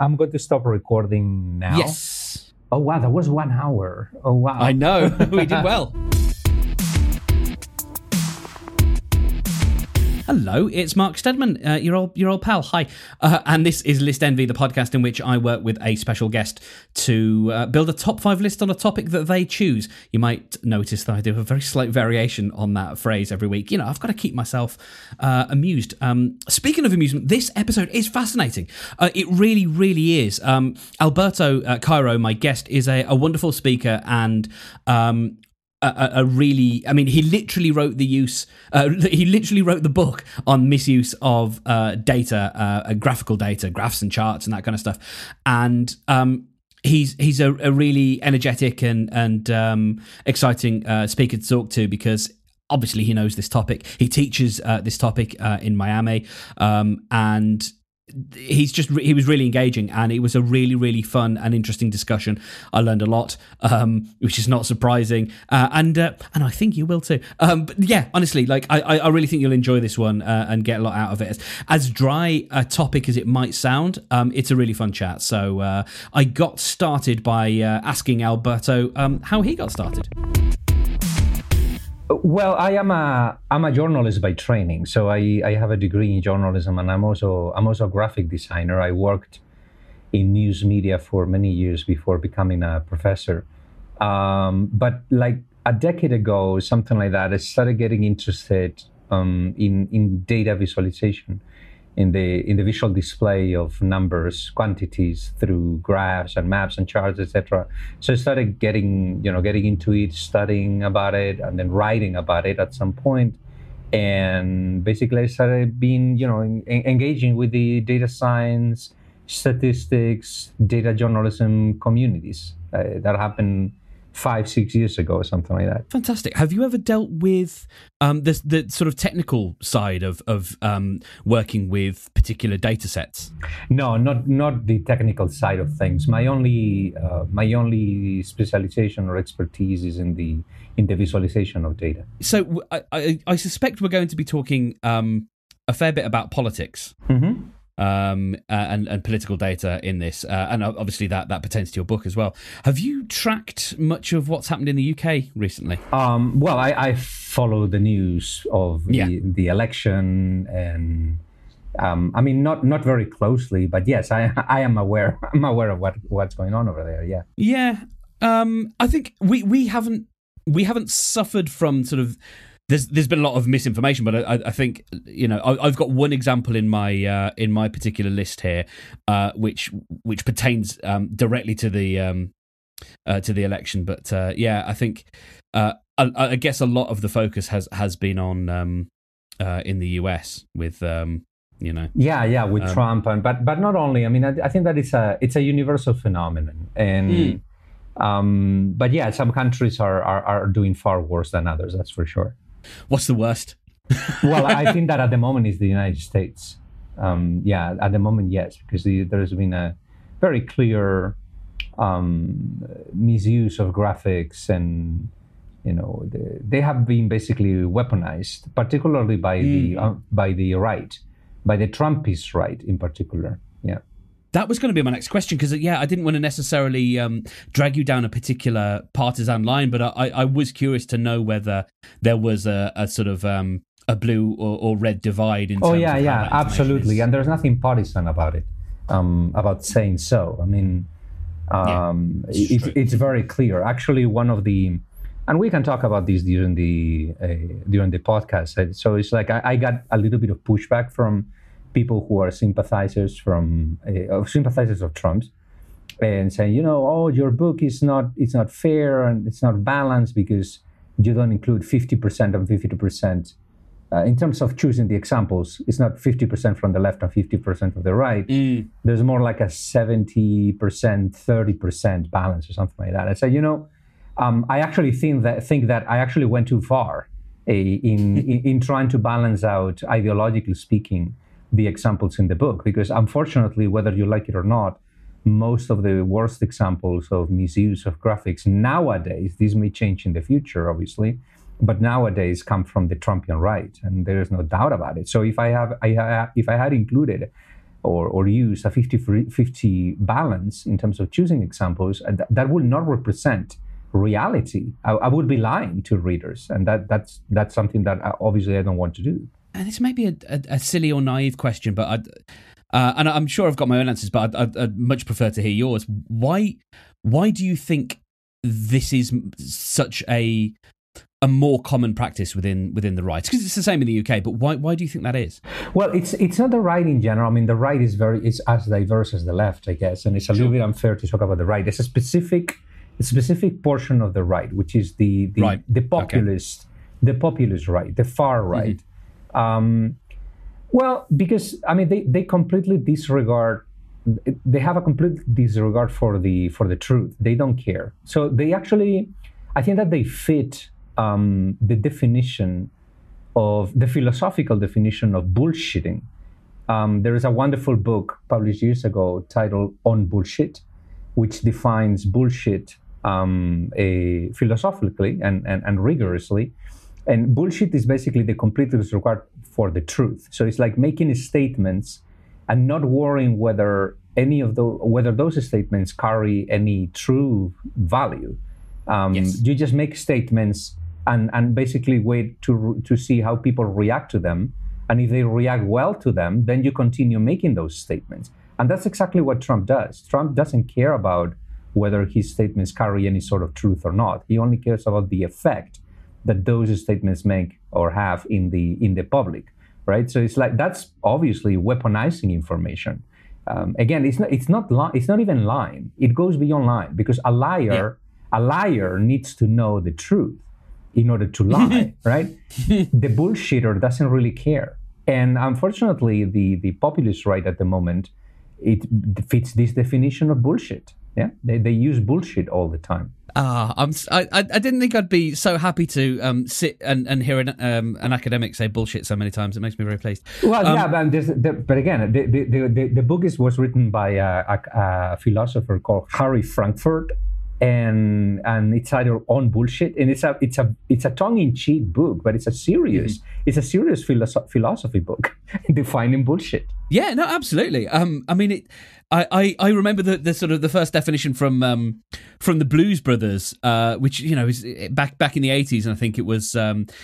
I'm going to stop recording now. Yes. Oh, wow. That was 1 hour. Oh, wow. I know. We did well. Hello, it's Mark Steadman, your old pal. Hi. And this is List Envy, the podcast in which I work with a special guest to build a top 5 list on a topic that they choose. You might notice that I do a very slight variation on that phrase every week. You know, I've got to keep myself amused. Speaking of amusement, this episode is fascinating. It really, really is. Alberto Cairo, my guest, is a wonderful speaker and... he literally wrote he literally wrote the book on misuse of data, graphical data, graphs and charts and that kind of stuff. And he's a really energetic and exciting speaker to talk to because obviously he knows this topic. He teaches this topic in Miami, and he was really engaging, and it was a really, really fun and interesting discussion. I learned a lot, which is not surprising, and I think you will too. But yeah, honestly, like I really think you'll enjoy this one and get a lot out of it. As dry a topic as it might sound, it's a really fun chat. So I got started by asking Alberto how he got started. Well, I'm a journalist by training, so I have a degree in journalism, and I'm also a graphic designer. I worked in news media for many years before becoming a professor. But like a decade ago, something like that, I started getting interested in data visualization, in the visual display of numbers, quantities through graphs and maps and charts, etc. So I started getting into it, studying about it, and then writing about it at some point. And basically I started being, engaging with the data science, statistics, data journalism communities. That happened 5-6 years ago, or something like that. Fantastic. Have you ever dealt with the sort of technical side of working with particular data sets? No, not the technical side of things. My only specialization or expertise is in the visualization of data. So I suspect we're going to be talking a fair bit about politics. Mm-hmm. And political data in this, and obviously that pertains to your book as well. Have you tracked much of what's happened in the UK recently? Well, I follow the news of the election, and not very closely, but yes, I am aware. I'm aware of what's going on over there. Yeah. Yeah. I think we haven't suffered from sort of. There's been a lot of misinformation, but I think I've got one example in my particular list here, which pertains directly to the election. But I think I guess a lot of the focus has been on in the US with with Trump, and but not only. I mean, I think that it's a universal phenomenon and. Mm. But yeah, some countries are doing far worse than others. That's for sure. What's the worst? Well, I think that at the moment is the United States. At the moment, yes, because there's been a very clear misuse of graphics, and they have been basically weaponized, particularly by the right, by the Trumpist right in particular. Yeah. That was going to be my next question because, I didn't want to necessarily drag you down a particular partisan line, but I was curious to know whether there was a sort of a blue or red divide in terms of how that absolutely is. And there's nothing partisan about it, about saying so. I mean, it's very clear. Actually, and we can talk about this during the podcast. So it's like I got a little bit of pushback from people who are sympathizers of Trump, and saying, your book it's not fair and it's not balanced because you don't include 50% and 50%. In terms of choosing the examples, it's not 50% from the left and 50% of the right. Mm. There's more like a 70%, 30% balance or something like that. I say, I actually think that I actually went too far in trying to balance out, ideologically speaking, the examples in the book, because unfortunately, whether you like it or not, most of the worst examples of misuse of graphics nowadays, these may change in the future, obviously, but nowadays come from the Trumpian right, and there is no doubt about it. So if I had included or use a 50-50 balance in terms of choosing examples, that will not represent reality. I would be lying to readers, and that's something that obviously I don't want to do. And this may be a silly or naive question, but and I'm sure I've got my own answers, but I'd much prefer to hear yours. Why do you think this is such a more common practice within the right? Because it's the same in the UK, but why do you think that is? Well, it's not the right in general. I mean, the right is as diverse as the left, I guess, and it's a little bit unfair to talk about the right. There's a specific portion of the right, which is the right. the populist right, the far right. Mm-hmm. Well, because I mean, they completely disregard. They have a complete disregard for the truth. They don't care. So they actually, I think that they fit the definition of the philosophical definition of bullshitting. There is a wonderful book published years ago titled "On Bullshit," which defines bullshit philosophically and rigorously. And bullshit is basically the complete disregard for the truth. So it's like making statements and not worrying whether those statements carry any true value. You just make statements and basically wait to see how people react to them. And if they react well to them, then you continue making those statements. And that's exactly what Trump does. Trump doesn't care about whether his statements carry any sort of truth or not. He only cares about the effect that those statements make or have in the public, right? So it's like, that's obviously weaponizing information. Again, it's not even lying. It goes beyond lying, because a liar needs to know the truth in order to lie, right? The bullshitter doesn't really care. And unfortunately, the populist right at the moment, it fits this definition of bullshit. Yeah, they use bullshit all the time. I didn't think I'd be so happy to sit and hear an academic say bullshit so many times. It makes me very pleased. Well, but again, the book was written by a philosopher called Harry Frankfurt, and it's titled "On Bullshit," and it's a tongue-in-cheek book, but it's a serious philosophy book defining bullshit. Yeah, no, absolutely. I mean, I remember the sort of the first definition from the Blues Brothers, which, you know, is back in the 80s, and I think it was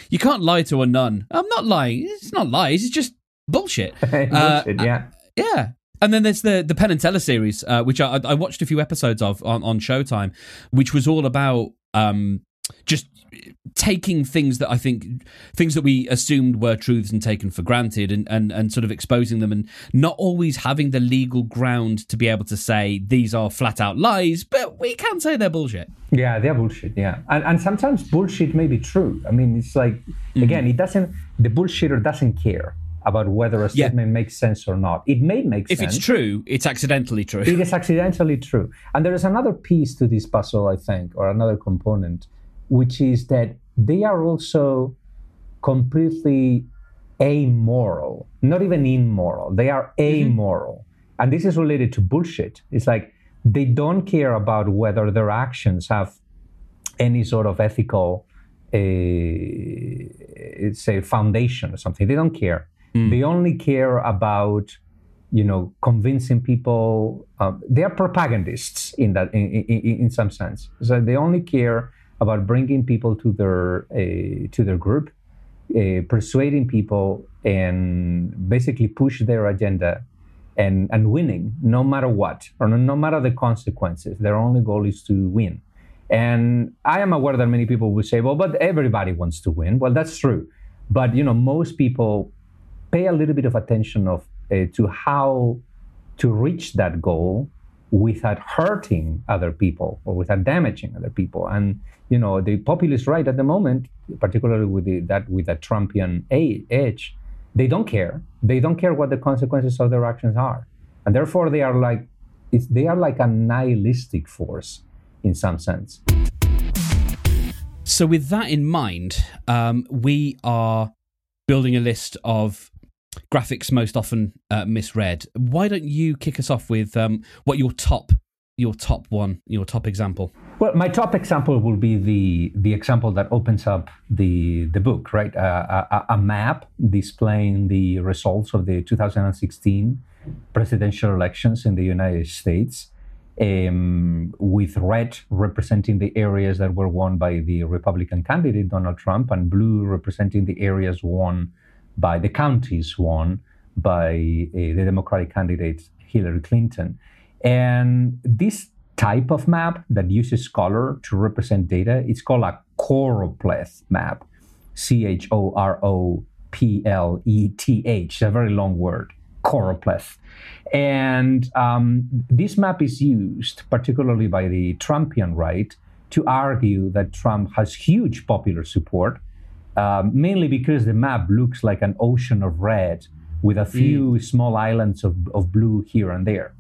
you can't lie to a nun. I'm not lying. It's not lies. It's just bullshit. Bullshit. Yeah. And then there's the Penn and Teller series, which I watched a few episodes of on Showtime, which was all about just taking things that we assumed were truths and taken for granted, and sort of exposing them, and not always having the legal ground to be able to say these are flat out lies, but we can say they're bullshit. Yeah, they're bullshit. Yeah, and sometimes bullshit may be true. I mean, it's like, again, the bullshitter doesn't care about whether a statement makes sense or not. It may make sense. If it's true, it's accidentally true. It is accidentally true. And there is another piece to this puzzle, I think, or another component, which is that they are also completely amoral, not even immoral. They are amoral. Mm-hmm. And this is related to bullshit. It's like they don't care about whether their actions have any sort of ethical, say, foundation or something. They don't care. Mm. They only care about, you know, convincing people. They are propagandists in some sense. So they only care about bringing people to their group, persuading people, and basically push their agenda, and winning no matter what, or no matter the consequences. Their only goal is to win. And I am aware that many people will say, "Well, but everybody wants to win." Well, that's true, but you know, most people pay a little bit of attention to how to reach that goal without hurting other people or without damaging other people. And you know, the populist right at the moment, particularly with that Trumpian edge, they don't care. They don't care what the consequences of their actions are, and therefore they are like a nihilistic force in some sense. So, with that in mind, we are building a list of graphics most often misread. Why don't you kick us off with what your top example? Well, my top example will be the example that opens up the book, right? A map displaying the results of the 2016 presidential elections in the United States, with red representing the areas that were won by the Republican candidate, Donald Trump, and blue representing the areas won by the counties won by the Democratic candidate, Hillary Clinton. And this type of map that uses color to represent data, it's called a Choropleth map, C-H-O-R-O-P-L-E-T-H, a very long word, Choropleth. And this map is used, particularly by the Trumpian right, to argue that Trump has huge popular support, mainly because the map looks like an ocean of red with a few small islands of blue here and there.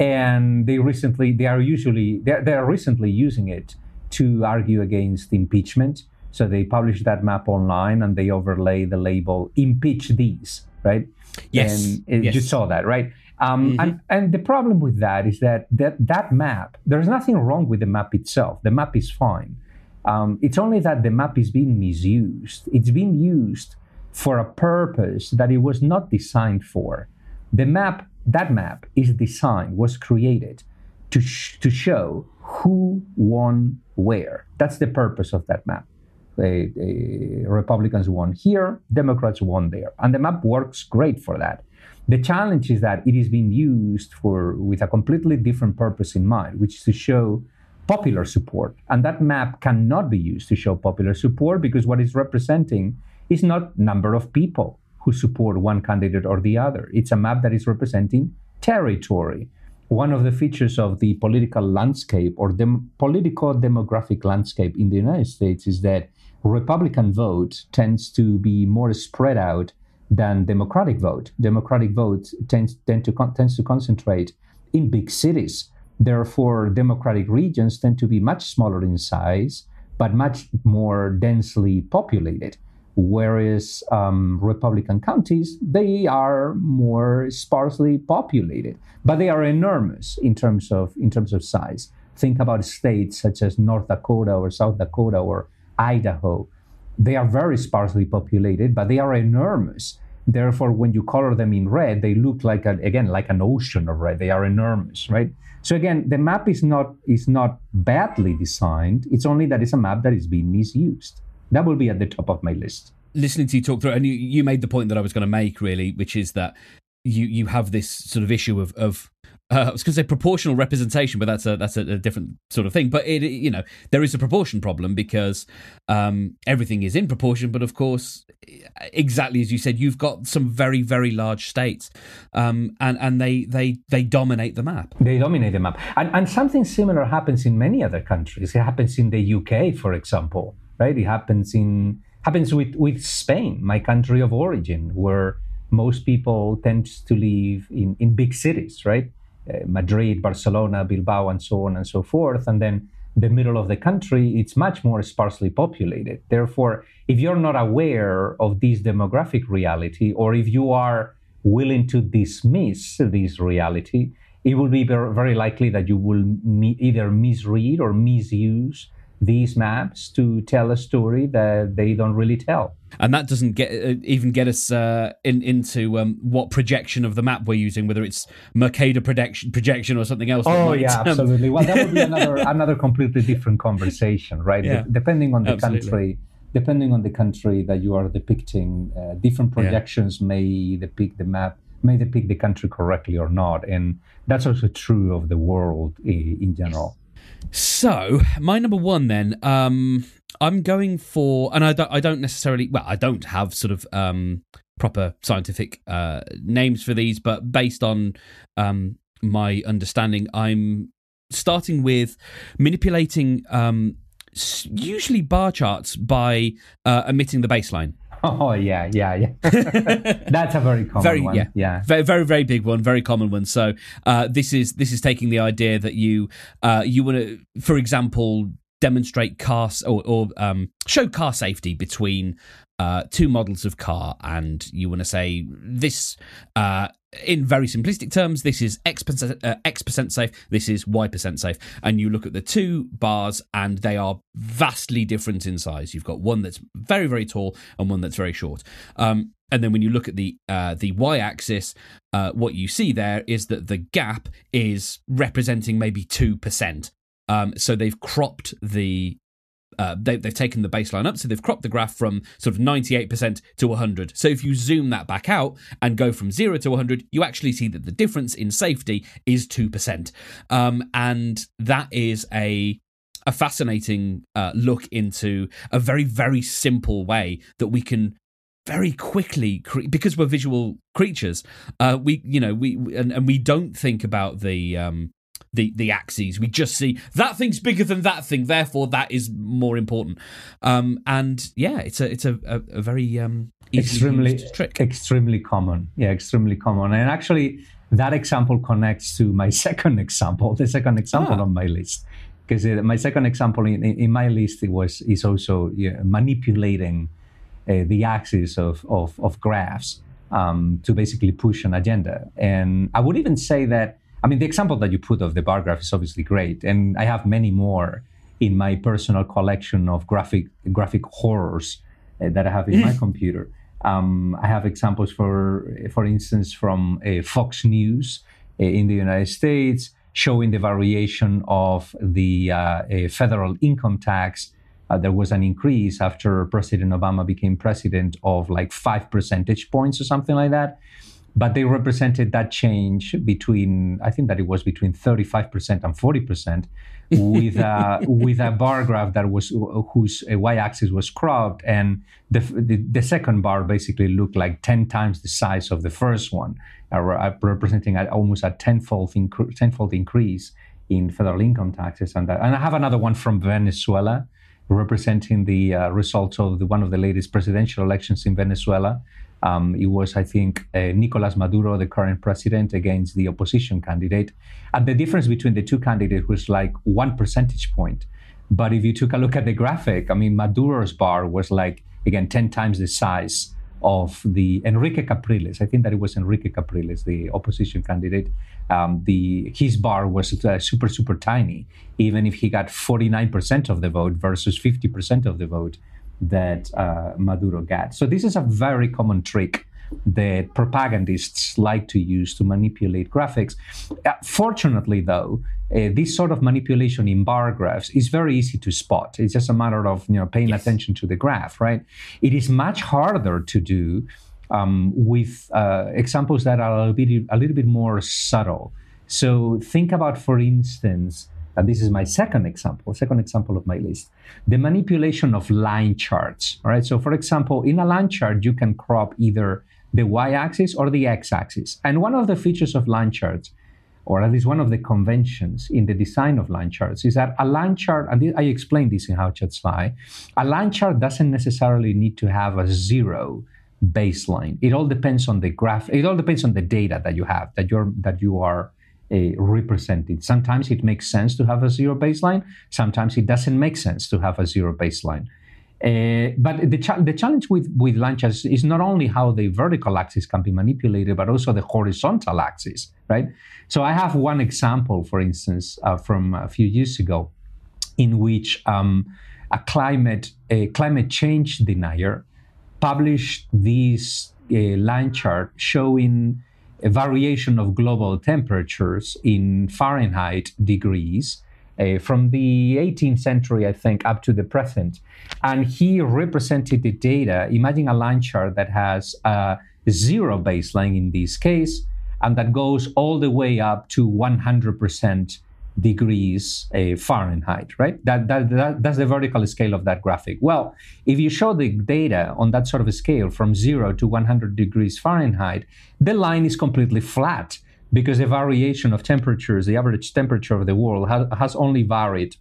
And they are recently using it to argue against impeachment. So they publish that map online and they overlay the label "impeach these," right? Yes. And you saw that, right? And the problem with that is that map, there's nothing wrong with the map itself. The map is fine. It's only that the map is being misused. It's being used for a purpose that it was not designed for. That map is designed, was created to show who won where. That's the purpose of that map. Republicans won here, Democrats won there. And the map works great for that. The challenge is that it is being used with a completely different purpose in mind, which is to show popular support. And that map cannot be used to show popular support because what it's representing is not number of people who support one candidate or the other. It's a map that is representing territory. One of the features of the political landscape or the politico-demographic landscape in the United States is that Republican vote tends to be more spread out than Democratic vote. Democratic vote tends to concentrate in big cities. Therefore, Democratic regions tend to be much smaller in size, but much more densely populated. Whereas Republican counties, they are more sparsely populated, but they are enormous in terms of size. Think about states such as North Dakota or South Dakota or Idaho. They are very sparsely populated, but they are enormous. Therefore, when you color them in red, they look like an ocean of red. They are enormous, right? So again, the map is not badly designed. It's only that it's a map that is being misused. That will be at the top of my list. Listening to you talk through, and you made the point that I was going to make, really, which is that you have this sort of issue of I was going to say proportional representation, but that's a different sort of thing. But there is a proportion problem because everything is in proportion. But of course, exactly as you said, you've got some very, very large states, and they dominate the map. They dominate the map, and something similar happens in many other countries. It happens in the UK, for example. Right, it happens with Spain, my country of origin, where most people tend to live in big cities, right? Madrid, Barcelona, Bilbao, and so on and so forth. And then the middle of the country, it's much more sparsely populated. Therefore, if you're not aware of this demographic reality, or if you are willing to dismiss this reality, it will be very likely that you will either misread or misuse these maps to tell a story that they don't really tell. And that doesn't even get us into what projection of the map we're using, whether it's Mercator projection or something else. Oh, yeah, absolutely. Well, that would be another completely different conversation, right? Yeah, depending on the country, that you are depicting, different projections may depict the map, may depict the country correctly or not. And that's also true of the world in general. So my number one then, I'm going for, and I don't have sort of proper scientific names for these, but based on my understanding, I'm starting with manipulating usually bar charts by omitting the baseline. Oh, yeah. That's a very common one. Yeah. Very, very, very big one, very common one. So this is taking the idea that you want to, for example, demonstrate show car safety between two models of car, and you want to say this in very simplistic terms, this is X% safe, this is Y% safe, and you look at the two bars and they are vastly different in size. You've got one that's very, very tall and one that's very short. And then when you look at the y-axis, what you see there is that the gap is representing maybe 2%. So they've cropped they've taken the baseline up, so they've cropped the graph from sort of 98% to 100. So if you zoom that back out and go from 0 to 100, you actually see that the difference in safety is 2%. And that is a fascinating look into a very, very simple way that we can very quickly, because we're visual creatures, we don't think about the axes. We just see that thing's bigger than that thing, therefore that is more important. It's a very easily trick. Extremely common. Yeah, extremely common. And actually that example connects to my second example, on my list. Because my second example in my list is also manipulating the axis of graphs to basically push an agenda. And I would even say that the example that you put of the bar graph is obviously great, and I have many more in my personal collection of graphic horrors that I have in my computer. I have examples, for instance, from Fox News in the United States, showing the variation of the federal income tax. There was an increase after President Obama became president of like 5 percentage points or something like that. But they represented that change between 35% and 40% with a bar graph that was whose y-axis was cropped, and the second bar basically looked like 10 times the size of the first one, representing almost a tenfold increase in federal income taxes. And I have another one from Venezuela, representing the results of one of the latest presidential elections in Venezuela. It was, I think, Nicolas Maduro, the current president, against the opposition candidate. And the difference between the two candidates was like 1 percentage point. But if you took a look at the graphic, Maduro's bar was like, again, 10 times the size of the Enrique Capriles. I think that it was Enrique Capriles, the opposition candidate. His bar was super, super tiny, even if he got 49% of the vote versus 50% of the vote that Maduro got. So this is a very common trick that propagandists like to use to manipulate graphics. Fortunately, though, this sort of manipulation in bar graphs is very easy to spot. It's just a matter of paying attention to the graph, right? It is much harder to do with examples that are a little bit more subtle. So think about, for instance, and this is my second example of my list, the manipulation of line charts. All right. So, for example, in a line chart, you can crop either the y-axis or the x-axis. And one of the features of line charts, or at least one of the conventions in the design of line charts, is that a line chart, and I explained this in How Charts Lie, a line chart doesn't necessarily need to have a zero baseline. It all depends on the graph. It all depends on the data that you have, that you are represented. Sometimes it makes sense to have a zero baseline. Sometimes it doesn't make sense to have a zero baseline. But the challenge with line charts is not only how the vertical axis can be manipulated, but also the horizontal axis, right? So I have one example, for instance, from a few years ago, in which a climate change denier published this line chart showing a variation of global temperatures in Fahrenheit degrees from the 18th century, I think, up to the present. And he represented the data. Imagine a line chart that has a zero baseline in this case, and that goes all the way up to 100% degrees Fahrenheit, right? That's the vertical scale of that graphic. Well, if you show the data on that sort of a scale from 0 to 100 degrees Fahrenheit, the line is completely flat, because the variation of temperatures, the average temperature of the world has only varied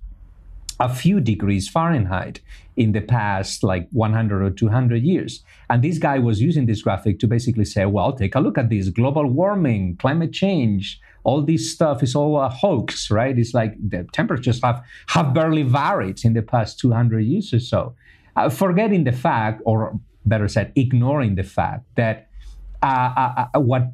a few degrees Fahrenheit in the past, like 100 or 200 years. And this guy was using this graphic to basically say, well, take a look at this, global warming, climate change, all this stuff is all a hoax, right? It's like the temperatures have barely varied in the past 200 years or so. Forgetting the fact, or better said, ignoring the fact that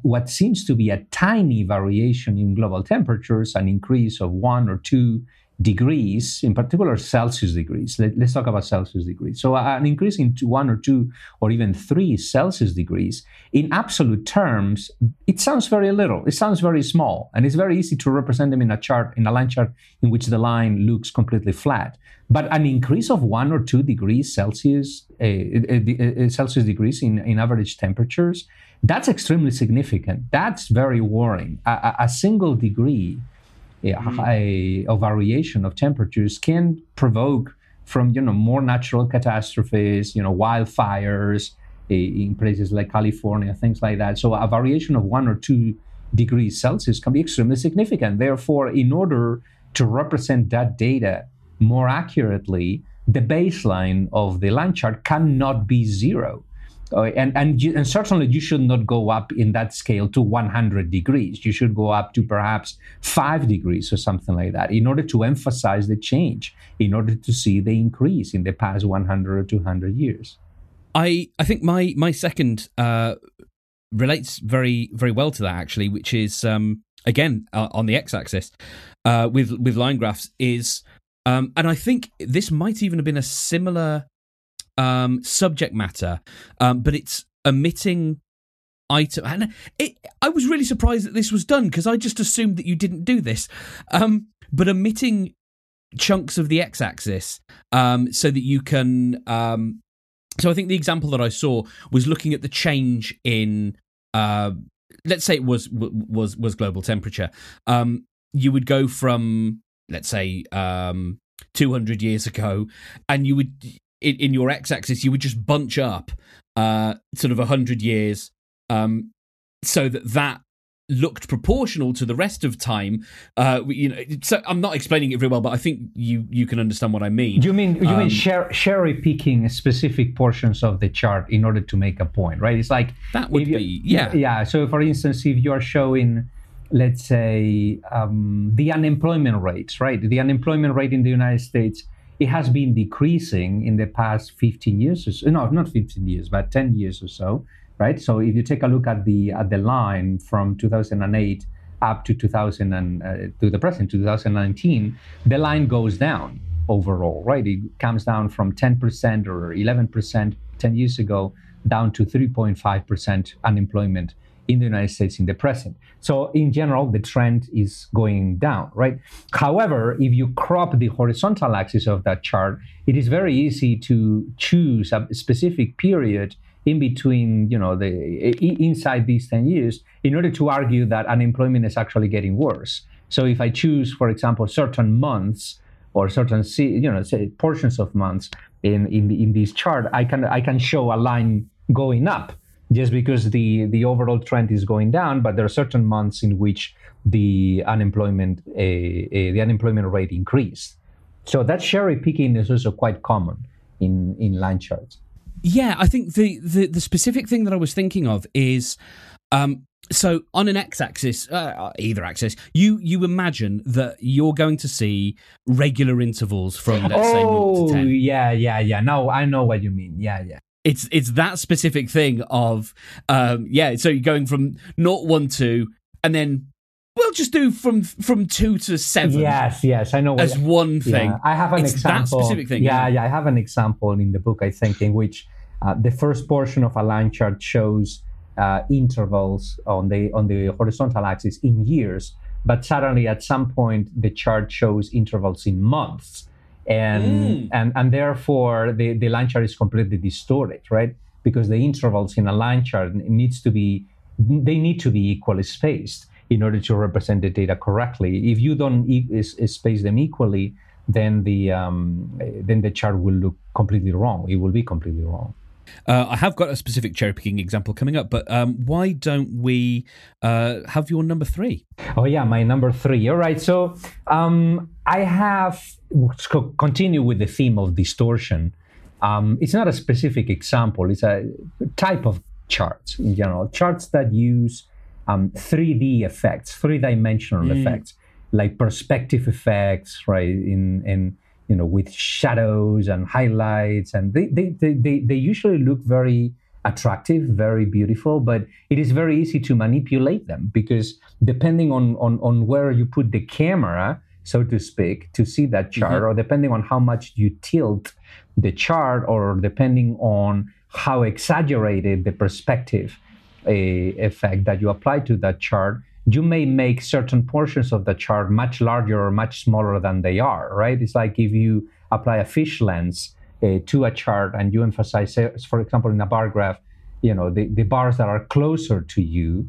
what seems to be a tiny variation in global temperatures, an increase of 1 or 2 degrees, in particular Celsius degrees. Let's talk about Celsius degrees. So an increase in 1 or 2 or even 3 Celsius degrees, in absolute terms, it sounds very little. It sounds very small. And it's very easy to represent them in a chart, in a line chart in which the line looks completely flat. But an increase of 1 or 2 degrees Celsius, Celsius degrees in average temperatures, that's extremely significant. That's very worrying. A single degree a variation of temperatures can provoke from, more natural catastrophes, wildfires in places like California, things like that. So a variation of 1 or 2 degrees Celsius can be extremely significant. Therefore, in order to represent that data more accurately, the baseline of the line chart cannot be zero. And certainly you should not go up in that scale to 100 degrees. You should go up to perhaps 5 degrees or something like that in order to emphasize the change, in order to see the increase in the past 100 or 200 years. I think my second relates very, very well to that, actually, which is, again, on the x-axis with line graphs is, and I think this might even have been a similar subject matter, but it's omitting item. And I was really surprised that this was done because I just assumed that you didn't do this. But omitting chunks of the x-axis so that you can. So I think the example that I saw was looking at the change in, let's say it was global temperature. You would go from, let's say, 200 years ago, and you would. In your x-axis, you would just bunch up sort of 100 years so that looked proportional to the rest of time. So I'm not explaining it very well, but I think you can understand what I mean. You mean cherry-picking specific portions of the chart in order to make a point, right? It's like... That would be, yeah. Yeah, so for instance, if you are showing... let's say, the unemployment rates, right? The unemployment rate in the United States... it has been decreasing in the past 15 years or so. No, not 15 years, but 10 years or so, right? So if you take a look at the line from 2008 up to 2019, the line goes down overall, right? It comes down from 10% or 11% 10 years ago down to 3.5% unemployment in the United States in the present. So in general, the trend is going down, right? However, if you crop the horizontal axis of that chart, it is very easy to choose a specific period in between, inside these 10 years in order to argue that unemployment is actually getting worse. So if I choose, for example, certain months or certain, say portions of months in this chart, I can show a line going up, just because the overall trend is going down, but there are certain months in which the unemployment rate increased. So that cherry picking is also quite common in line charts. Yeah, I think the specific thing that I was thinking of is, so on an x-axis, either axis, you imagine that you're going to see regular intervals from, let's say, 0 to 10. Oh, yeah. Now I know what you mean. Yeah. It's that specific thing of, so you're going from 0, 1, 2, and then we'll just do from 2 to 7. Yes, I know. As one thing. Yeah, I have an example. That specific thing. Yeah, I have an example in the book, I think, in which the first portion of a line chart shows intervals on the horizontal axis in years, but suddenly at some point the chart shows intervals in months. And therefore the line chart is completely distorted, right? Because the intervals in a line chart need to be equally spaced in order to represent the data correctly. If you don't space them equally, then the chart will look completely wrong. It will be completely wrong. I have got a specific cherry-picking example coming up, but why don't we have your number three? Oh, yeah, my number three. All right, so I have continue with the theme of distortion. It's not a specific example. It's a type of charts in general, charts that use 3D effects, three-dimensional effects, like perspective effects, right, in you know, with shadows and highlights, and they usually look very attractive, very beautiful, but it is very easy to manipulate them because depending on where you put the camera, so to speak, to see that chart, or depending on how much you tilt the chart, or depending on how exaggerated the perspective effect that you apply to that chart, you may make certain portions of the chart much larger or much smaller than they are, right? It's like if you apply a fish lens to a chart and you emphasize, for example, in a bar graph, you know, the bars that are closer to you,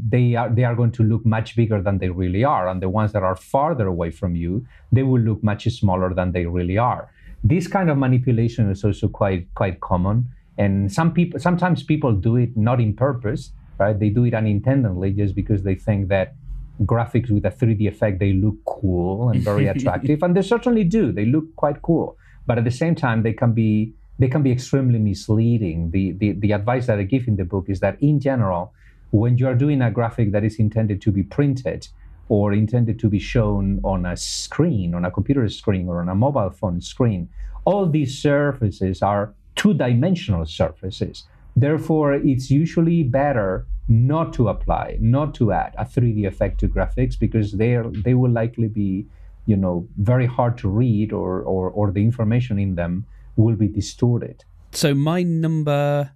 they are going to look much bigger than they really are. And the ones that are farther away from you, they will look much smaller than they really are. This kind of manipulation is also quite common. And sometimes people do it not in purpose, right? They do it unintentionally just because they think that graphics with a 3D effect, they look cool and very attractive. And they certainly do. They look quite cool. But at the same time, they can be extremely misleading. The advice that I give in the book is that in general, when you are doing a graphic that is intended to be printed or intended to be shown on a screen, on a computer screen or on a mobile phone screen, all these surfaces are two-dimensional surfaces. Therefore, it's usually better not to add a 3D effect to graphics because they will likely be, you know, very hard to read or the information in them will be distorted. So my number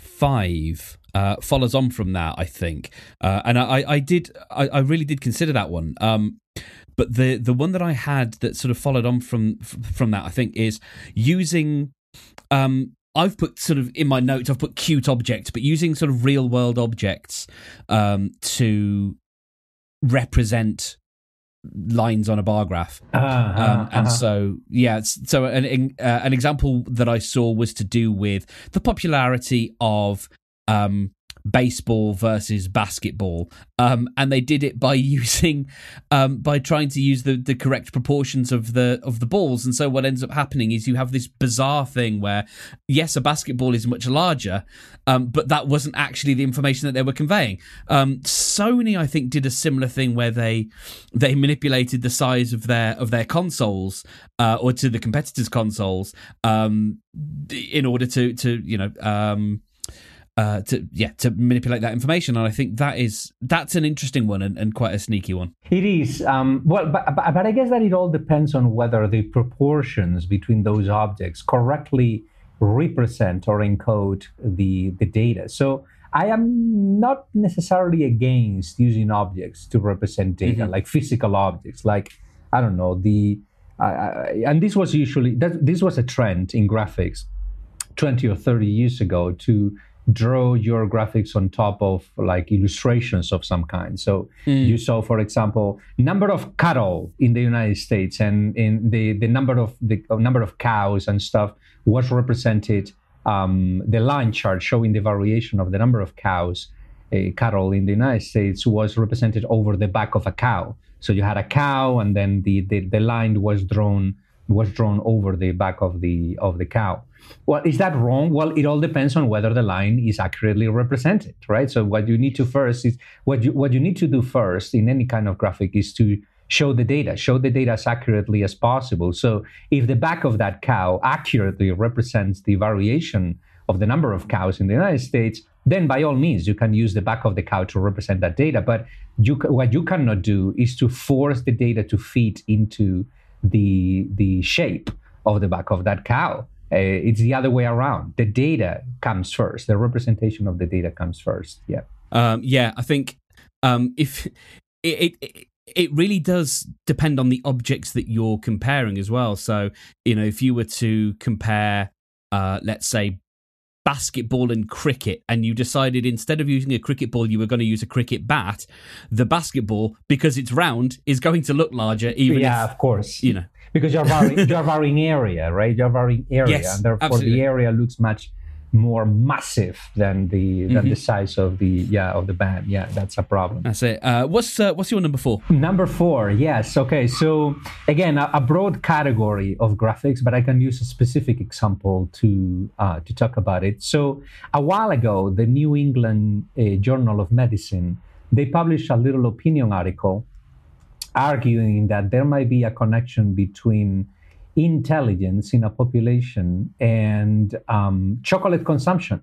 five follows on from that, I think. And I really did consider that one. But the one that I had that sort of followed on from that, I think, is using... I've put sort of in my notes, I've put cute objects, but using sort of real world objects to represent lines on a bar graph. And so, yeah, so an example that I saw was to do with the popularity of baseball versus basketball. And they did it by using, by trying to use the correct proportions of the balls. And so what ends up happening is you have this bizarre thing where, yes, a basketball is much larger, but that wasn't actually the information that they were conveying. Sony, I think, did a similar thing where they manipulated the size of their consoles, or to the competitors' consoles, in order to manipulate that information. And I think that's an interesting one and quite a sneaky one. It is. But I guess that it all depends on whether the proportions between those objects correctly represent or encode the data. So I am not necessarily against using objects to represent data, like physical objects, like, I don't know, and this was a trend in graphics 20 or 30 years ago to draw your graphics on top of like illustrations of some kind. So you saw, for example, number of cattle in the United States, and in the number of cows and stuff was represented. The line chart showing the variation of the number of cattle in the United States was represented over the back of a cow. So you had a cow, and then the line was drawn over the back of the cow. Well, is that wrong? Well, it all depends on whether the line is accurately represented, right? So what you need to do first in any kind of graphic is to show the data as accurately as possible. So if the back of that cow accurately represents the variation of the number of cows in the United States, then by all means, you can use the back of the cow to represent that data. But what you cannot do is to force the data to fit into the shape of the back of that cow. It's the other way around. The data comes first. The representation of the data comes first. Yeah. I think if it really does depend on the objects that you're comparing as well. So, you know, if you were to compare, let's say, basketball and cricket, and you decided instead of using a cricket ball you were going to use a cricket bat, the basketball, because it's round, is going to look larger, even if, of course, you know, because you're varying area, right? Yes, and therefore absolutely. The area looks much more massive than the size of the band. Yeah, that's a problem. That's it. What's your number four? Number four, yes. Okay, so again, a broad category of graphics, but I can use a specific example to talk about it. So a while ago, the New England Journal of Medicine, they published a little opinion article arguing that there might be a connection between intelligence in a population and chocolate consumption.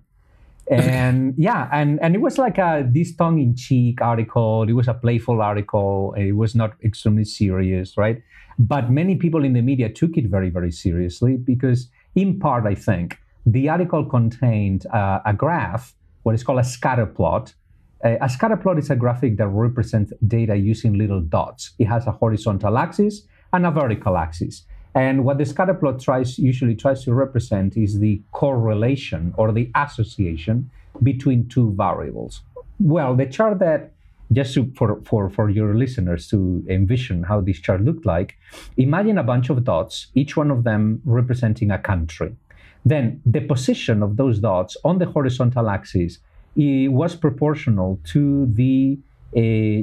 And and it was like this tongue-in-cheek article. It was a playful article. It was not extremely serious, right? But many people in the media took it very, very seriously because, in part, I think, the article contained a graph, what is called a scatter plot. A scatter plot is a graphic that represents data using little dots. It has a horizontal axis and a vertical axis. And what the scatter plot usually tries to represent is the correlation or the association between two variables. Well, the chart that, just for your listeners to envision how this chart looked like, imagine a bunch of dots, each one of them representing a country. Then the position of those dots on the horizontal axis was proportional to the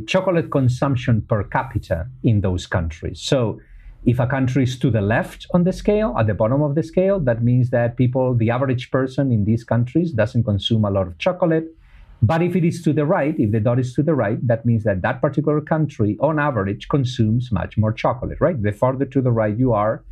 chocolate consumption per capita in those countries. So if a country is to the left on the scale, at the bottom of the scale, that means that the average person in these countries doesn't consume a lot of chocolate. But if it is to the right, if the dot is to the right, that means that that particular country, on average, consumes much more chocolate, right? The farther to the right you are,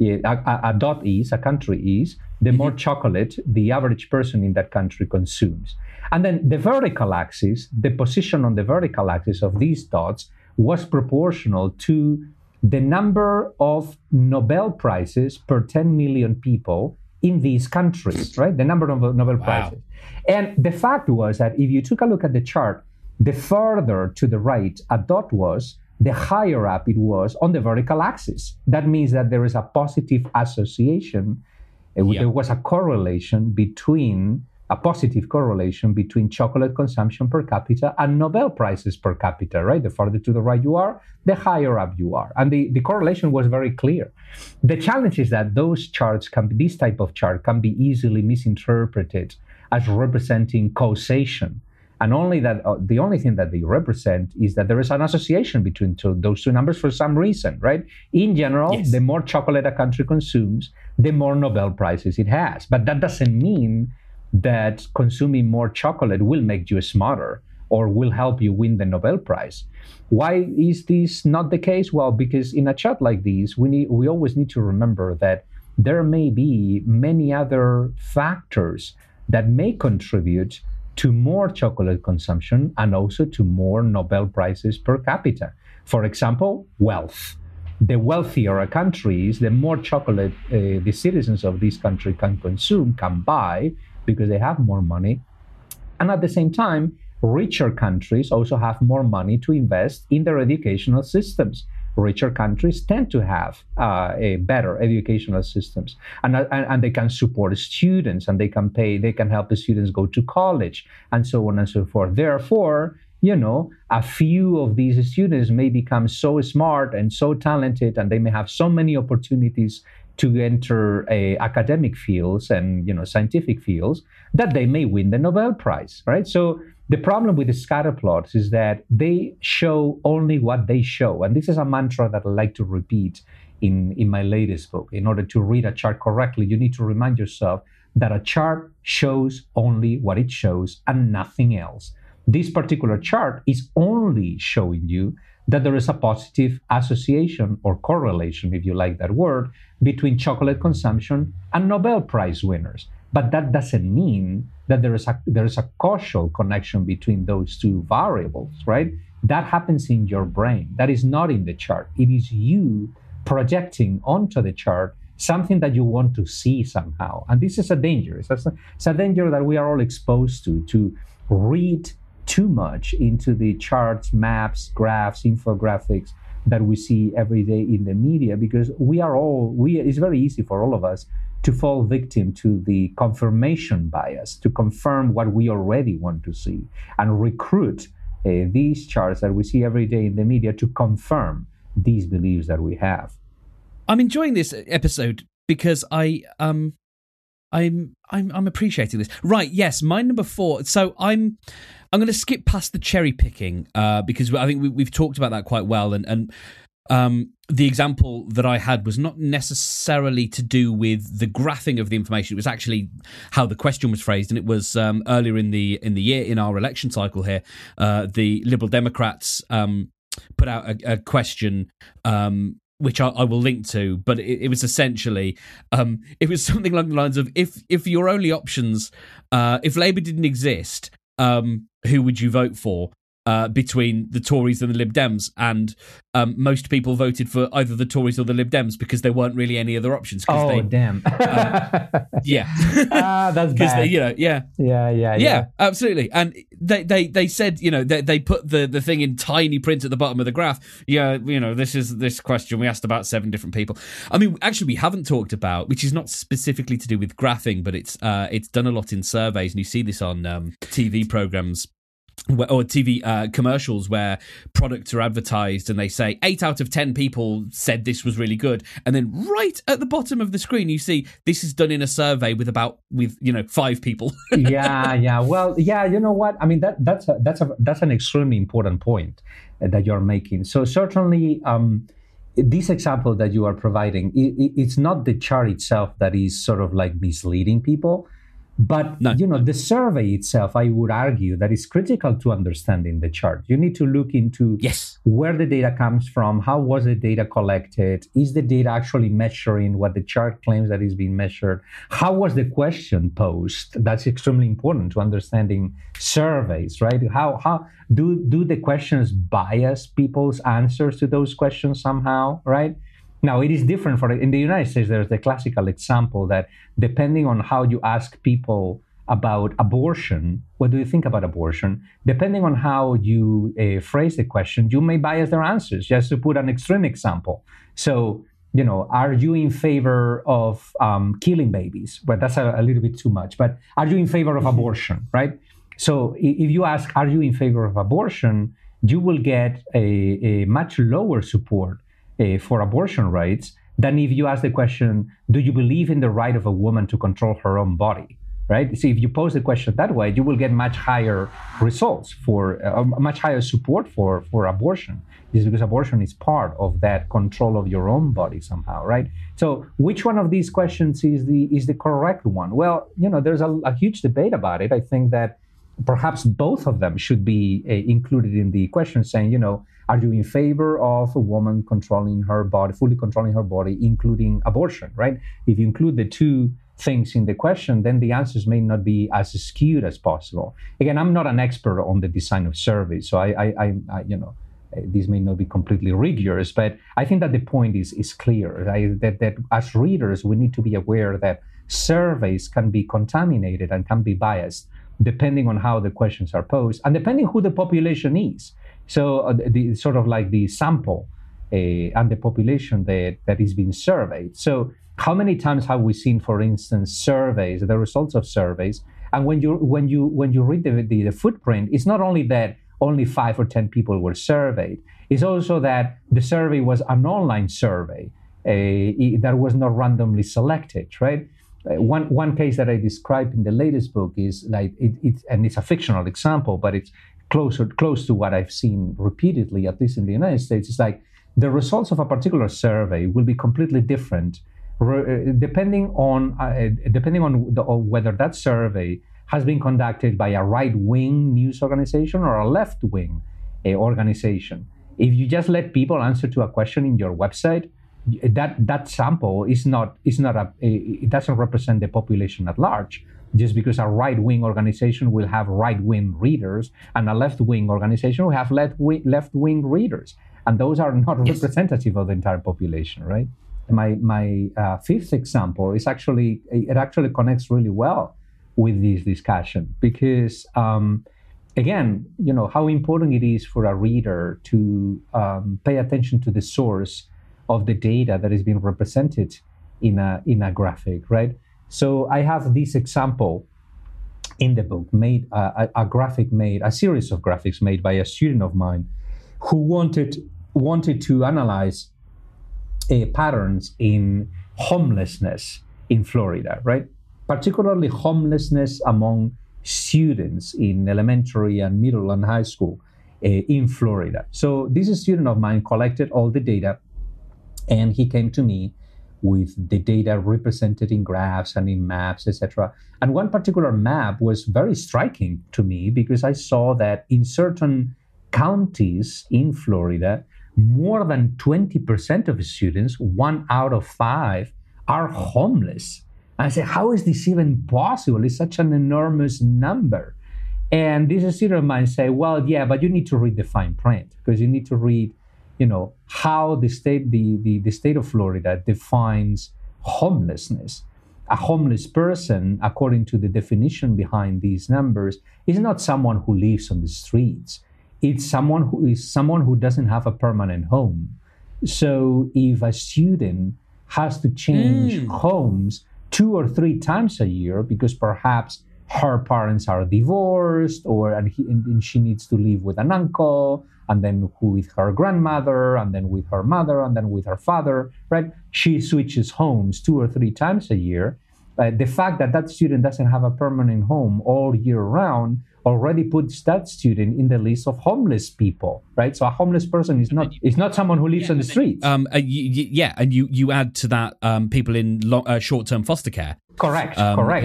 a dot is, a country is, the more chocolate the average person in that country consumes. And then the vertical axis, the position on the vertical axis of these dots was proportional to the number of Nobel Prizes per 10 million people in these countries, right? The number of Nobel Prizes. And the fact was that if you took a look at the chart, the further to the right a dot was, the higher up it was on the vertical axis. That means that there is a positive association. There was a correlation between, a positive correlation between chocolate consumption per capita and Nobel Prizes per capita, right? The farther to the right you are, the higher up you are. And the correlation was very clear. The challenge is that this type of chart can be easily misinterpreted as representing causation. And only that the only thing that they represent is that there is an association between those two numbers for some reason, right? In general, the more chocolate a country consumes, the more Nobel Prizes it has. But that doesn't mean that consuming more chocolate will make you smarter or will help you win the Nobel Prize. Why is this not the case? Well, because in a chart like this, we always need to remember that there may be many other factors that may contribute to more chocolate consumption and also to more Nobel Prizes per capita. For example, wealth. The wealthier a country is, the more chocolate the citizens of this country can consume, can buy, because they have more money. And at the same time, richer countries also have more money to invest in their educational systems. Richer countries tend to have a better educational systems, and they can support students, and they can help the students go to college, and so on and so forth. Therefore, a few of these students may become so smart and so talented, and they may have so many opportunities to enter academic fields and scientific fields that they may win the Nobel Prize, right? So the problem with the scatter plots is that they show only what they show. And this is a mantra that I like to repeat in my latest book. In order to read a chart correctly, you need to remind yourself that a chart shows only what it shows and nothing else. This particular chart is only showing you that there is a positive association or correlation, if you like that word, between chocolate consumption and Nobel Prize winners. But that doesn't mean that there is a causal connection between those two variables, right? That happens in your brain. That is not in the chart. It is you projecting onto the chart something that you want to see somehow. And this is a danger. It's a danger that we are all exposed to read too much into the charts, maps, graphs, infographics that we see every day in the media, because it's very easy for all of us to fall victim to the confirmation bias, to confirm what we already want to see, and recruit these charts that we see every day in the media to confirm these beliefs that we have. I'm enjoying this episode because I I'm appreciating this. Right, yes, my number four. So I'm going to skip past the cherry picking because I think we've talked about that quite well. And the example that I had was not necessarily to do with the graphing of the information. It was actually how the question was phrased, and it was earlier in the year in our election cycle here. The Liberal Democrats put out a question. Which I will link to, but it was essentially it was something along the lines of if your only options, if Labour didn't exist, who would you vote for between the Tories and the Lib Dems? And most people voted for either the Tories or the Lib Dems because there weren't really any other options. Damn! Yeah, that's bad. Yeah, absolutely. And they said, you know, they put the thing in tiny print at the bottom of the graph. Yeah, you know, this question we asked about 7 different people. I mean, actually, we haven't talked about, which is not specifically to do with graphing, but it's done a lot in surveys, and you see this on TV programs. Or TV commercials where products are advertised and they say 8 out of 10 people said this was really good, and then right at the bottom of the screen you see this is done in a survey with you know 5 people. You know what I mean, that's an extremely important point that you're making. So certainly this example that you are providing, it's not the chart itself that is sort of like misleading people. But, you know, the survey itself, I would argue that is critical to understanding the chart. You need to look into where the data comes from, how was the data collected, is the data actually measuring what the chart claims that is being measured, how was the question posed? That's extremely important to understanding surveys, right? How do the questions bias people's answers to those questions somehow, right? Now, it is different in the United States. There's the classical example that depending on how you ask people about abortion, what do you think about abortion? Depending on how you phrase the question, you may bias their answers, just to put an extreme example. So, you know, are you in favor of killing babies? Well, that's a little bit too much, but are you in favor of abortion, right? So if you ask, are you in favor of abortion, you will get a much lower support for abortion rights than if you ask the question, do you believe in the right of a woman to control her own body, right? So if you pose the question that way, you will get much higher results for much higher support for abortion. This is because abortion is part of that control of your own body somehow, right? So which one of these questions is the correct one? Well, you know, there's a huge debate about it. I think that perhaps both of them should be included in the question, saying, you know, are you in favor of a woman controlling her body, fully controlling her body, including abortion, right? If you include the two things in the question, then the answers may not be as skewed as possible. Again, I'm not an expert on the design of surveys, so I you know, this may not be completely rigorous, but I think that the point is clear, right? That as readers, we need to be aware that surveys can be contaminated and can be biased depending on how the questions are posed and depending who the population is. So the sort of like the sample and the population that is being surveyed. So how many times have we seen, for instance, surveys, the results of surveys, and when you read the footprint, it's not only that only 5 or 10 people were surveyed. It's also that the survey was an online survey that was not randomly selected, right? One case that I described in the latest book is like and it's a fictional example, but it's close to what I've seen repeatedly, at least in the United States. It's like the results of a particular survey will be completely different depending on whether that survey has been conducted by a right-wing news organization or a left-wing organization. If you just let people answer to a question in your website, that sample it doesn't represent the population at large. Just because a right-wing organization will have right-wing readers and a left-wing organization will have left-wing readers. And those are not representative of the entire population, right? My fifth example is actually connects really well with this discussion because, again, you know, how important it is for a reader to pay attention to the source of the data that is being represented in a graphic, right? So I have this example in the book, a series of graphics made by a student of mine who wanted to analyze patterns in homelessness in Florida, right? particularly homelessness among students in elementary and middle and high school in Florida. So this student of mine collected all the data, and he came to me with the data represented in graphs and in maps, etc. And one particular map was very striking to me because I saw that in certain counties in Florida, more than 20% of students, 1 out of 5, are homeless. And I said, how is this even possible? It's such an enormous number. And this student of mine said, well, yeah, but you need to read the fine print, because you need to read, you know, how the state of Florida defines homelessness. A homeless person, according to the definition behind these numbers, is not someone who lives on the streets. It's someone who is someone who doesn't have a permanent home. So if a student has to change homes 2 or 3 times a year because perhaps her parents are divorced, or and she needs to live with an uncle, and then with her grandmother, and then with her mother, and then with her father, right? She switches homes 2 or 3 times a year. The fact that that student doesn't have a permanent home all year round already puts that student in the list of homeless people, right? So a homeless person is not someone who lives on the street. And you add to that people in short-term foster care. Correct.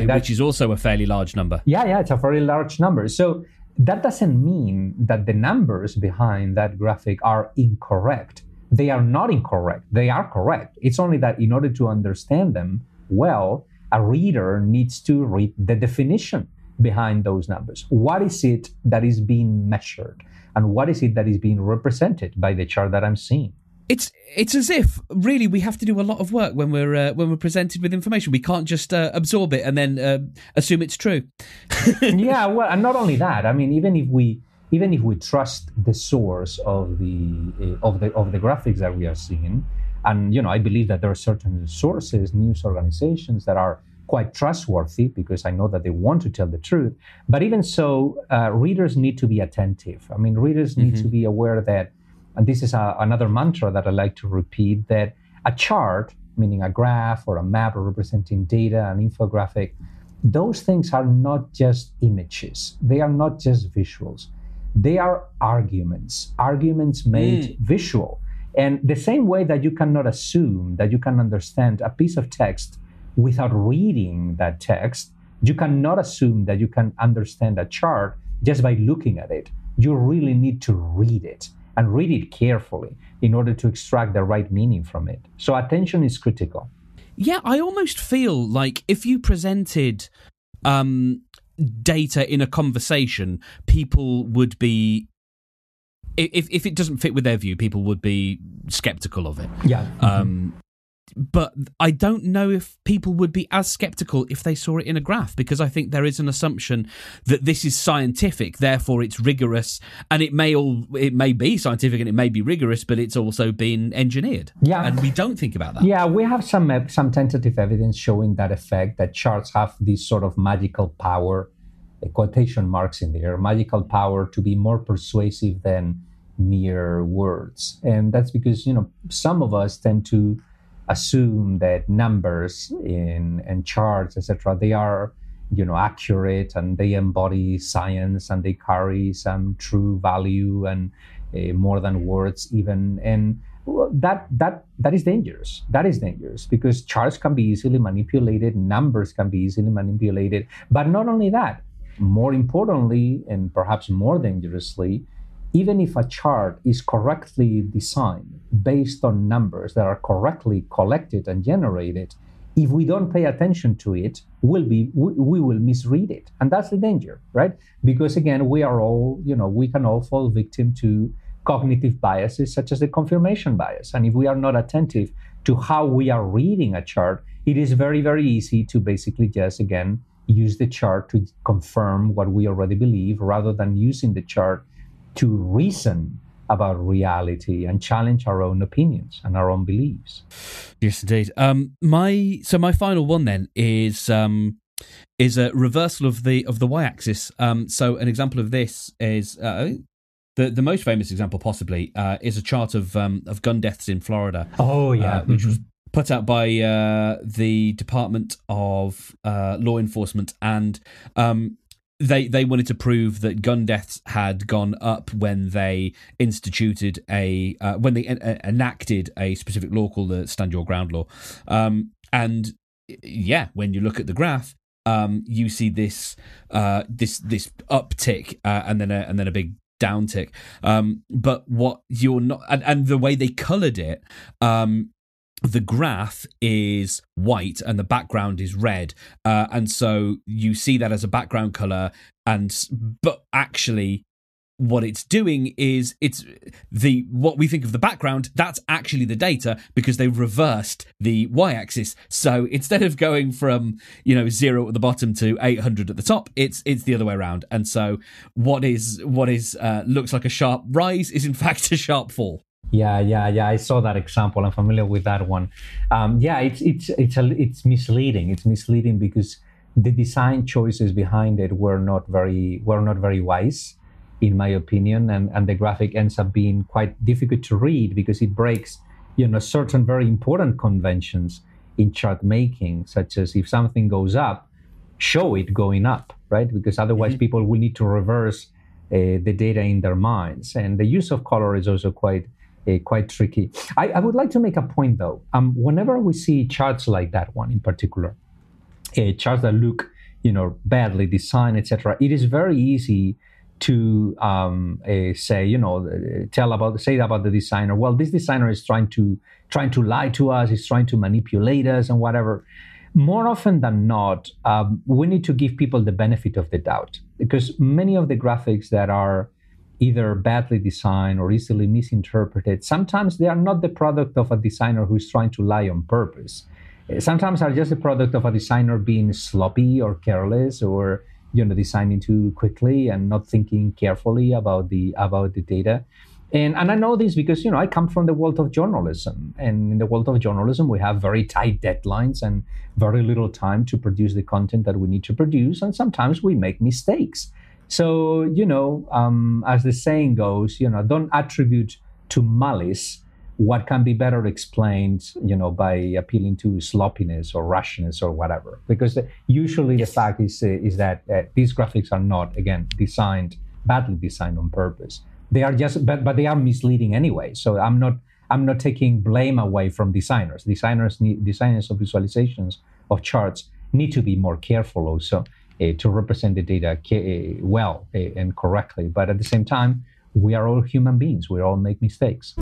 Which is also a fairly large number. Yeah, it's a very large number. So that doesn't mean that the numbers behind that graphic are incorrect. They are not incorrect. They are correct. It's only that in order to understand them well, a reader needs to read the definition behind those numbers. What is it that is being measured? And what is it that is being represented by the chart that I'm seeing? It's as if really we have to do a lot of work when we're presented with information. We can't just absorb it and then assume it's true. Yeah, well, and not only that. I mean, even if we trust the source of the graphics that we are seeing, and you know, I believe that there are certain sources, news organizations that are quite trustworthy because I know that they want to tell the truth. But even so, readers need to be attentive. I mean, readers need to be aware that. And this is another mantra that I like to repeat, that a chart, meaning a graph or a map or representing data, an infographic, those things are not just images. They are not just visuals. They are arguments made visual. And the same way that you cannot assume that you can understand a piece of text without reading that text, you cannot assume that you can understand a chart just by looking at it. You really need to read it, and read it carefully in order to extract the right meaning from it. So attention is critical. Yeah, I almost feel like if you presented data in a conversation, people would be, if it doesn't fit with their view, people would be skeptical of it. Yeah. But I don't know if people would be as skeptical if they saw it in a graph, because I think there is an assumption that this is scientific, therefore it's rigorous, and it may be scientific and it may be rigorous, but it's also been engineered. Yeah, and we don't think about that. Yeah, we have some tentative evidence showing that effect, that charts have this sort of magical power, quotation marks in there, magical power to be more persuasive than mere words, and that's because, you know, some of us tend to assume that numbers and charts, etc., they are, you know, accurate and they embody science and they carry some true value and more than words even. And well, that is dangerous. That is dangerous because charts can be easily manipulated, numbers can be easily manipulated. But not only that, more importantly, and perhaps more dangerously, even if a chart is correctly designed based on numbers that are correctly collected and generated, if we don't pay attention to it, we will misread it. And that's the danger, right? Because again, we are all, you know, we can all fall victim to cognitive biases such as the confirmation bias. And if we are not attentive to how we are reading a chart, it is very, very easy to basically just, again, use the chart to confirm what we already believe rather than using the chart to reason about reality and challenge our own opinions and our own beliefs. Yes, indeed. My final one then is a reversal of the y-axis. So an example of this is the most famous example possibly is a chart of gun deaths in Florida. Oh yeah, which was put out by the Department of Law Enforcement, and they wanted to prove that gun deaths had gone up when they instituted enacted a specific law called the Stand Your Ground law. And yeah, when you look at the graph, you see this uptick and then a big downtick. But what you're not, and the way they coloured it, the graph is white and the background is red, and so you see that as a background color. But actually, what it's doing is what we think of the background, that's actually the data, because they reversed the y-axis. So instead of going from 0 at the bottom to 800 at the top, it's the other way around. And so what looks like a sharp rise is in fact a sharp fall. Yeah. I saw that example. I'm familiar with that one. It's misleading. It's misleading because the design choices behind it were not very wise, in my opinion, and the graphic ends up being quite difficult to read because it breaks, certain very important conventions in chart making, such as if something goes up, show it going up, right? Because otherwise people will need to reverse the data in their minds, and the use of color is also quite tricky. I would like to make a point, though. Whenever we see charts like that one in particular, charts that look, badly designed, etc., it is very easy to say about the designer. Well, this designer is trying to lie to us. He's trying to manipulate us and whatever. More often than not, we need to give people the benefit of the doubt, because many of the graphics that are either badly designed or easily misinterpreted, sometimes they are not the product of a designer who's trying to lie on purpose. Sometimes are just the product of a designer being sloppy or careless, or designing too quickly and not thinking carefully about the data. And I know this because I come from the world of journalism, and in the world of journalism we have very tight deadlines and very little time to produce the content that we need to produce, and sometimes we make mistakes. So, as the saying goes, don't attribute to malice what can be better explained, by appealing to sloppiness or rashness or whatever. Because the fact is that these graphics are not, again, badly designed on purpose. They are just, but they are misleading anyway. So I'm not taking blame away from designers. Designers of visualizations of charts need to be more careful also. To represent the data well and correctly. But at the same time, we are all human beings. We all make mistakes.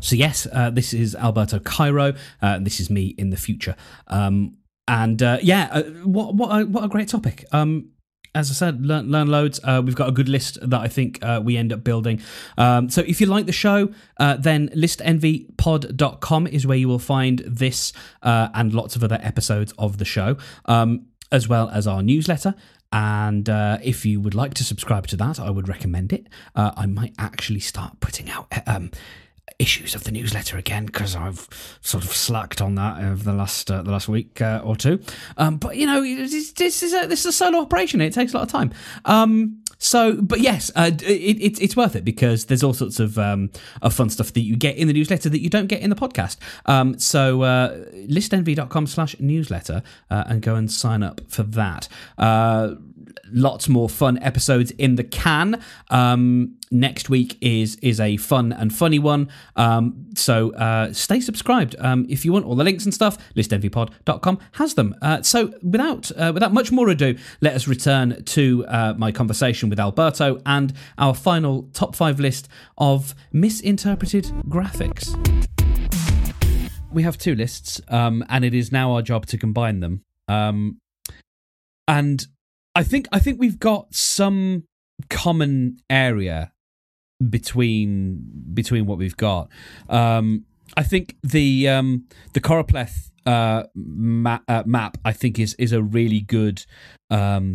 So yes, this is Alberto Cairo. This is me in the future. What a great topic. As I said, learn loads. We've got a good list that I think we end up building. So if you like the show, then listenenvypod.com is where you will find this and lots of other episodes of the show. As well as our newsletter. And if you would like to subscribe to that, I would recommend it. I might actually start putting out issues of the newsletter again, because I've sort of slacked on that over the last week or two. But, this is a solo operation. It takes a lot of time. But yes, it's worth it, because there's all sorts of fun stuff that you get in the newsletter that you don't get in the podcast. Listenenvy.com/newsletter and go and sign up for that. Lots more fun episodes in the can. Next week is a fun and funny one. So stay subscribed. If you want all the links and stuff, listenenvypod.com has them. So without much more ado, let us return to my conversation with Alberto and our final top 5 list of misinterpreted graphics. We have 2 lists, and it is now our job to combine them. And I think we've got some common area between what we've got. I think the Choropleth map I think is a really good sort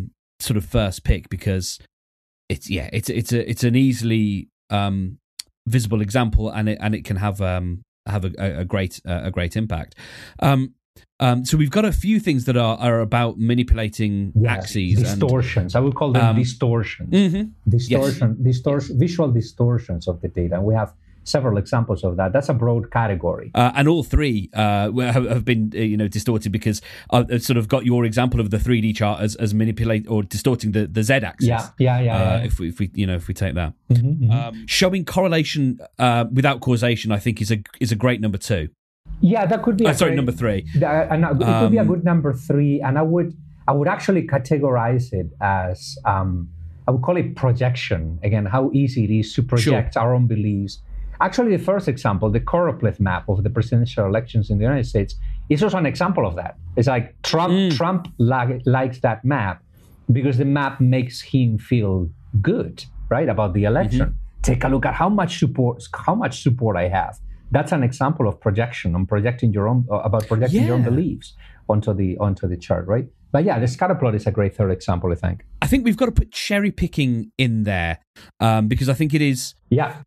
of first pick, because it's an easily visible example, and it can have a great impact. So we've got a few things that are about manipulating axes. Distortions. I would call them distortions. Mm-hmm. Visual distortions of the data. And we have several examples of that. That's a broad category. And all three have been, distorted because I've sort of got your example of the 3D chart as manipulate or distorting the Z-axis. Yeah. If we take that. Mm-hmm. Showing correlation without causation, I think, is a great number two. Yeah, that could be. Number three. It could be a good number three. And I would actually categorize it as, I would call it projection. Again, how easy it is to project our own beliefs. Actually, the first example, the Choropleth map of the presidential elections in the United States, is also an example of that. It's like Trump likes that map because the map makes him feel good, right, about the election. Mm-hmm. Take a look at how much support I have. That's an example of projection, your own beliefs onto the chart, right? But yeah, the scatter plot is a great third example, I think. I think we've got to put cherry picking in there because I think it is. Yeah.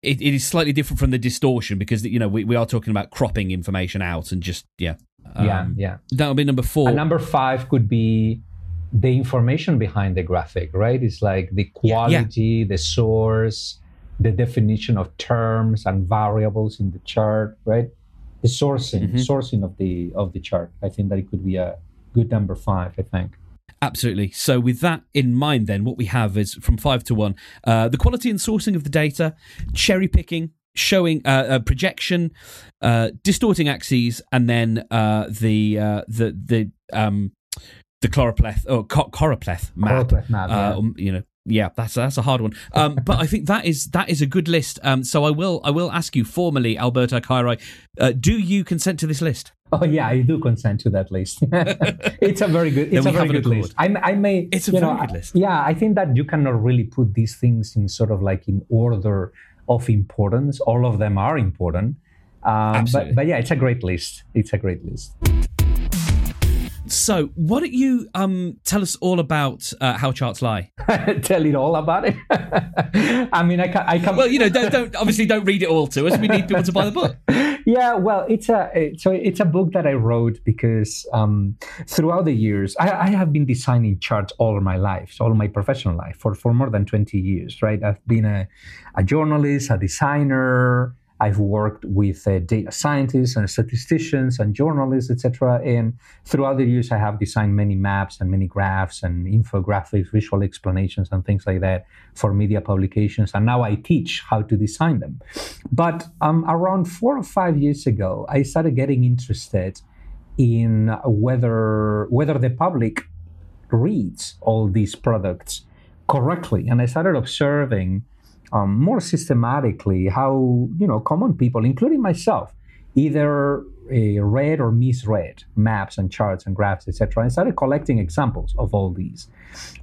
It is slightly different from the distortion because we are talking about cropping information out and just That'll be number four. And number five could be the information behind the graphic, right? It's like the quality, the source, the definition of terms and variables in the chart, right? The sourcing of the chart. I think that it could be a good number five, I think. Absolutely. So with that in mind, then, what we have is from 5 to 1, the quality and sourcing of the data, cherry picking, showing projection, distorting axes, and then the Choropleth or Choropleth map. Yeah, that's a hard one. But I think that is a good list. So I will ask you formally, Alberto Cairo, do you consent to this list? Oh yeah, I do consent to that list. It's a very good list. It's a very good list. Yeah, I think that you cannot really put these things in sort of like in order of importance. All of them are important. Absolutely. But yeah, it's a great list. So, why don't you tell us all about How Charts Lie? Tell it all about it? I mean, I can't... Well, don't read it all to us. We need people to buy the book. Yeah, well, it's a book that I wrote because throughout the years, I have been designing charts all my life, all my professional life, for more than 20 years, right? I've been a journalist, a designer. I've worked with data scientists and statisticians and journalists, etc. And throughout the years, I have designed many maps and many graphs and infographics, visual explanations and things like that for media publications. And now I teach how to design them. But around 4 or 5 years ago, I started getting interested in whether the public reads all these products correctly. And I started observing more systematically how common people, including myself, either read or misread maps and charts and graphs, etc. And started collecting examples of all these.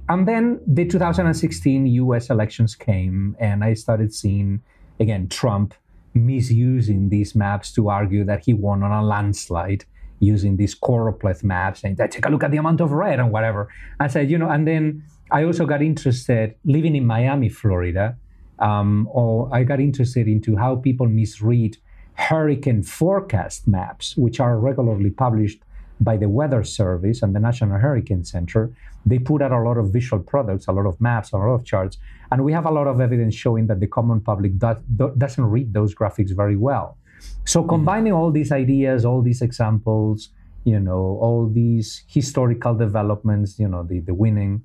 And then the 2016 US elections came, and I started seeing, again, Trump misusing these maps to argue that he won on a landslide using these Choropleth maps, and take a look at the amount of red and whatever. I said, and then I also got interested, living in Miami, Florida, I got interested into how people misread hurricane forecast maps, which are regularly published by the Weather Service and the National Hurricane Center. They put out a lot of visual products, a lot of maps, a lot of charts, and we have a lot of evidence showing that the common public doesn't read those graphics very well. So combining all these ideas, all these examples, all these historical developments, the winning,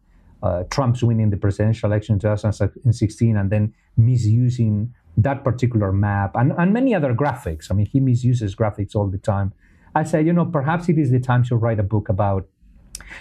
Trump's winning the presidential election in 2016 and then misusing that particular map and many other graphics. I mean, he misuses graphics all the time. I say, perhaps it is the time to write a book about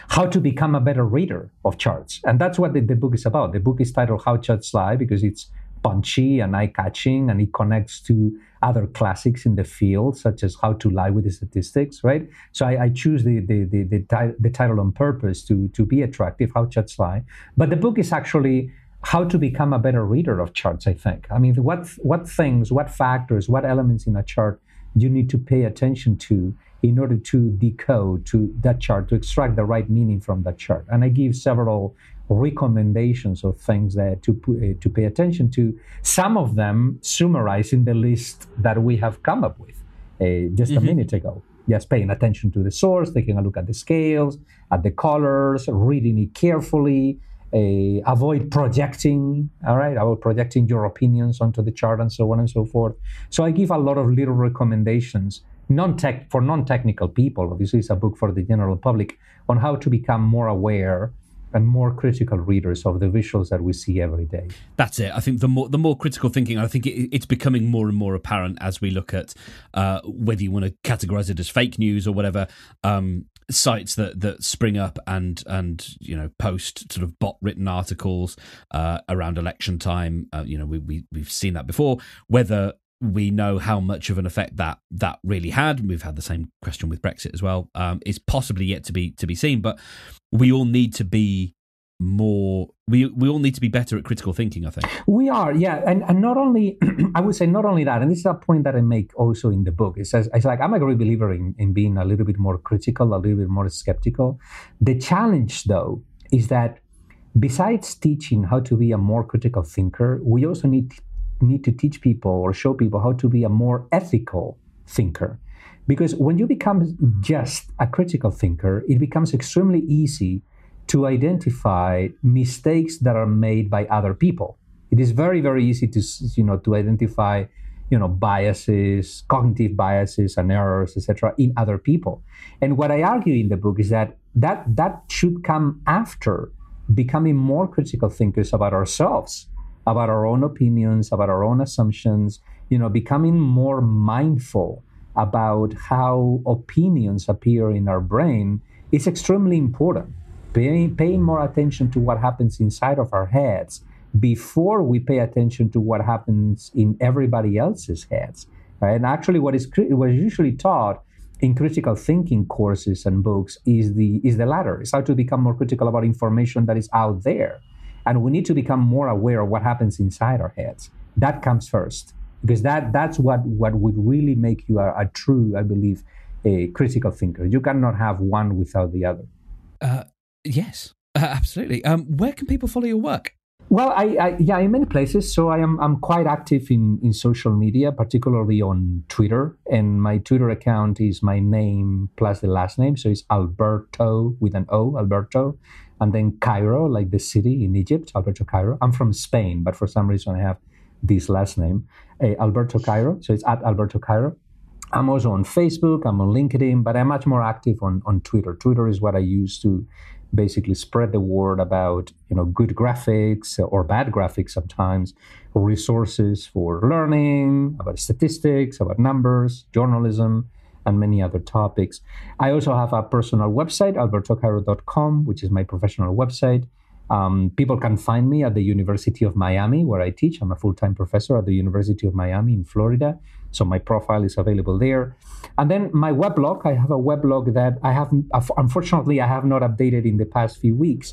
how to become a better reader of charts. And that's what the book is about. The book is titled How Charts Lie because it's punchy and eye-catching, and it connects to other classics in the field, such as How to Lie with the Statistics, right? So I choose the title on purpose to be attractive, How Charts Lie. But the book is actually how to become a better reader of charts, I think. I mean, what things, what factors, what elements in a chart you need to pay attention to in order to decode to that chart, to extract the right meaning from that chart. And I give several recommendations of things that to pay attention to, some of them summarizing the list that we have come up with just a minute ago. Just paying attention to the source, taking a look at the scales, at the colors, reading it carefully, avoid projecting, all right? About projecting your opinions onto the chart and so on and so forth. So I give a lot of little recommendations, for non-technical people. Obviously, it's a book for the general public on how to become more aware and more critical readers of the visuals that we see every day. That's it. I think the more critical thinking, I think it's becoming more and more apparent as we look at whether you want to categorize it as fake news or whatever. Sites that spring up and you know post sort of bot written articles around election time. You know we've seen that before. Whether we know how much of an effect that really had. We've had the same question with Brexit as well. It's possibly yet to be seen, but we all need to be more. We all need to be better at critical thinking, I think. We are, yeah. And not only, I would say not only that, and this is a point that I make also in the book. It says, it's like, I'm a great believer in being a little bit more critical, a little bit more skeptical. The challenge, though, is that besides teaching how to be a more critical thinker, we also need to teach people or show people how to be a more ethical thinker. Because when you become just a critical thinker, it becomes extremely easy to identify mistakes that are made by other people. It is very, very easy to identify, biases, cognitive biases and errors, etc., in other people. And what I argue in the book is that should come after becoming more critical thinkers about ourselves, about our own opinions, about our own assumptions, becoming more mindful about how opinions appear in our brain is extremely important. Paying more attention to what happens inside of our heads before we pay attention to what happens in everybody else's heads. Right? And actually, what is usually taught in critical thinking courses and books is the latter. It's how to become more critical about information that is out there. And we need to become more aware of what happens inside our heads. That comes first, because that's what would really make you a true, I believe, a critical thinker. You cannot have one without the other. Yes, absolutely. Where can people follow your work? Well, I in many places. So I'm quite active in social media, particularly on Twitter. And my Twitter account is my name plus the last name. So it's Alberto with an O, Alberto. And then Cairo, like the city in Egypt, Alberto Cairo. I'm from Spain, but for some reason I have this last name, Alberto Cairo. So it's at Alberto Cairo. I'm also on Facebook, I'm on LinkedIn, but I'm much more active on Twitter. Twitter is what I use to basically spread the word about, good graphics or bad graphics sometimes, resources for learning, about statistics, about numbers, journalism, and many other topics. I also have a personal website, albertocairo.com, which is my professional website. People can find me at the University of Miami, where I teach. I'm a full-time professor at the University of Miami in Florida. So my profile is available there. And then my weblog, I have a weblog that unfortunately, I have not updated in the past few weeks.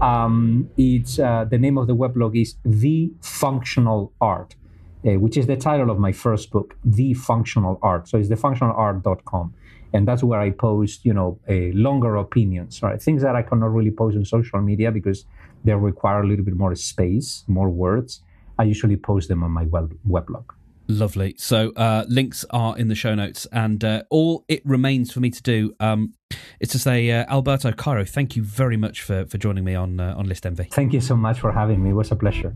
It's the name of the weblog is The Functional Art, which is the title of my first book, The Functional Art. So it's thefunctionalart.com. And that's where I post, longer opinions, right? Things that I cannot really post on social media because they require a little bit more space, more words. I usually post them on my weblog. Lovely. So links are in the show notes. And all it remains for me to do is to say, Alberto Cairo, thank you very much for joining me on List Envy. Thank you so much for having me. It was a pleasure.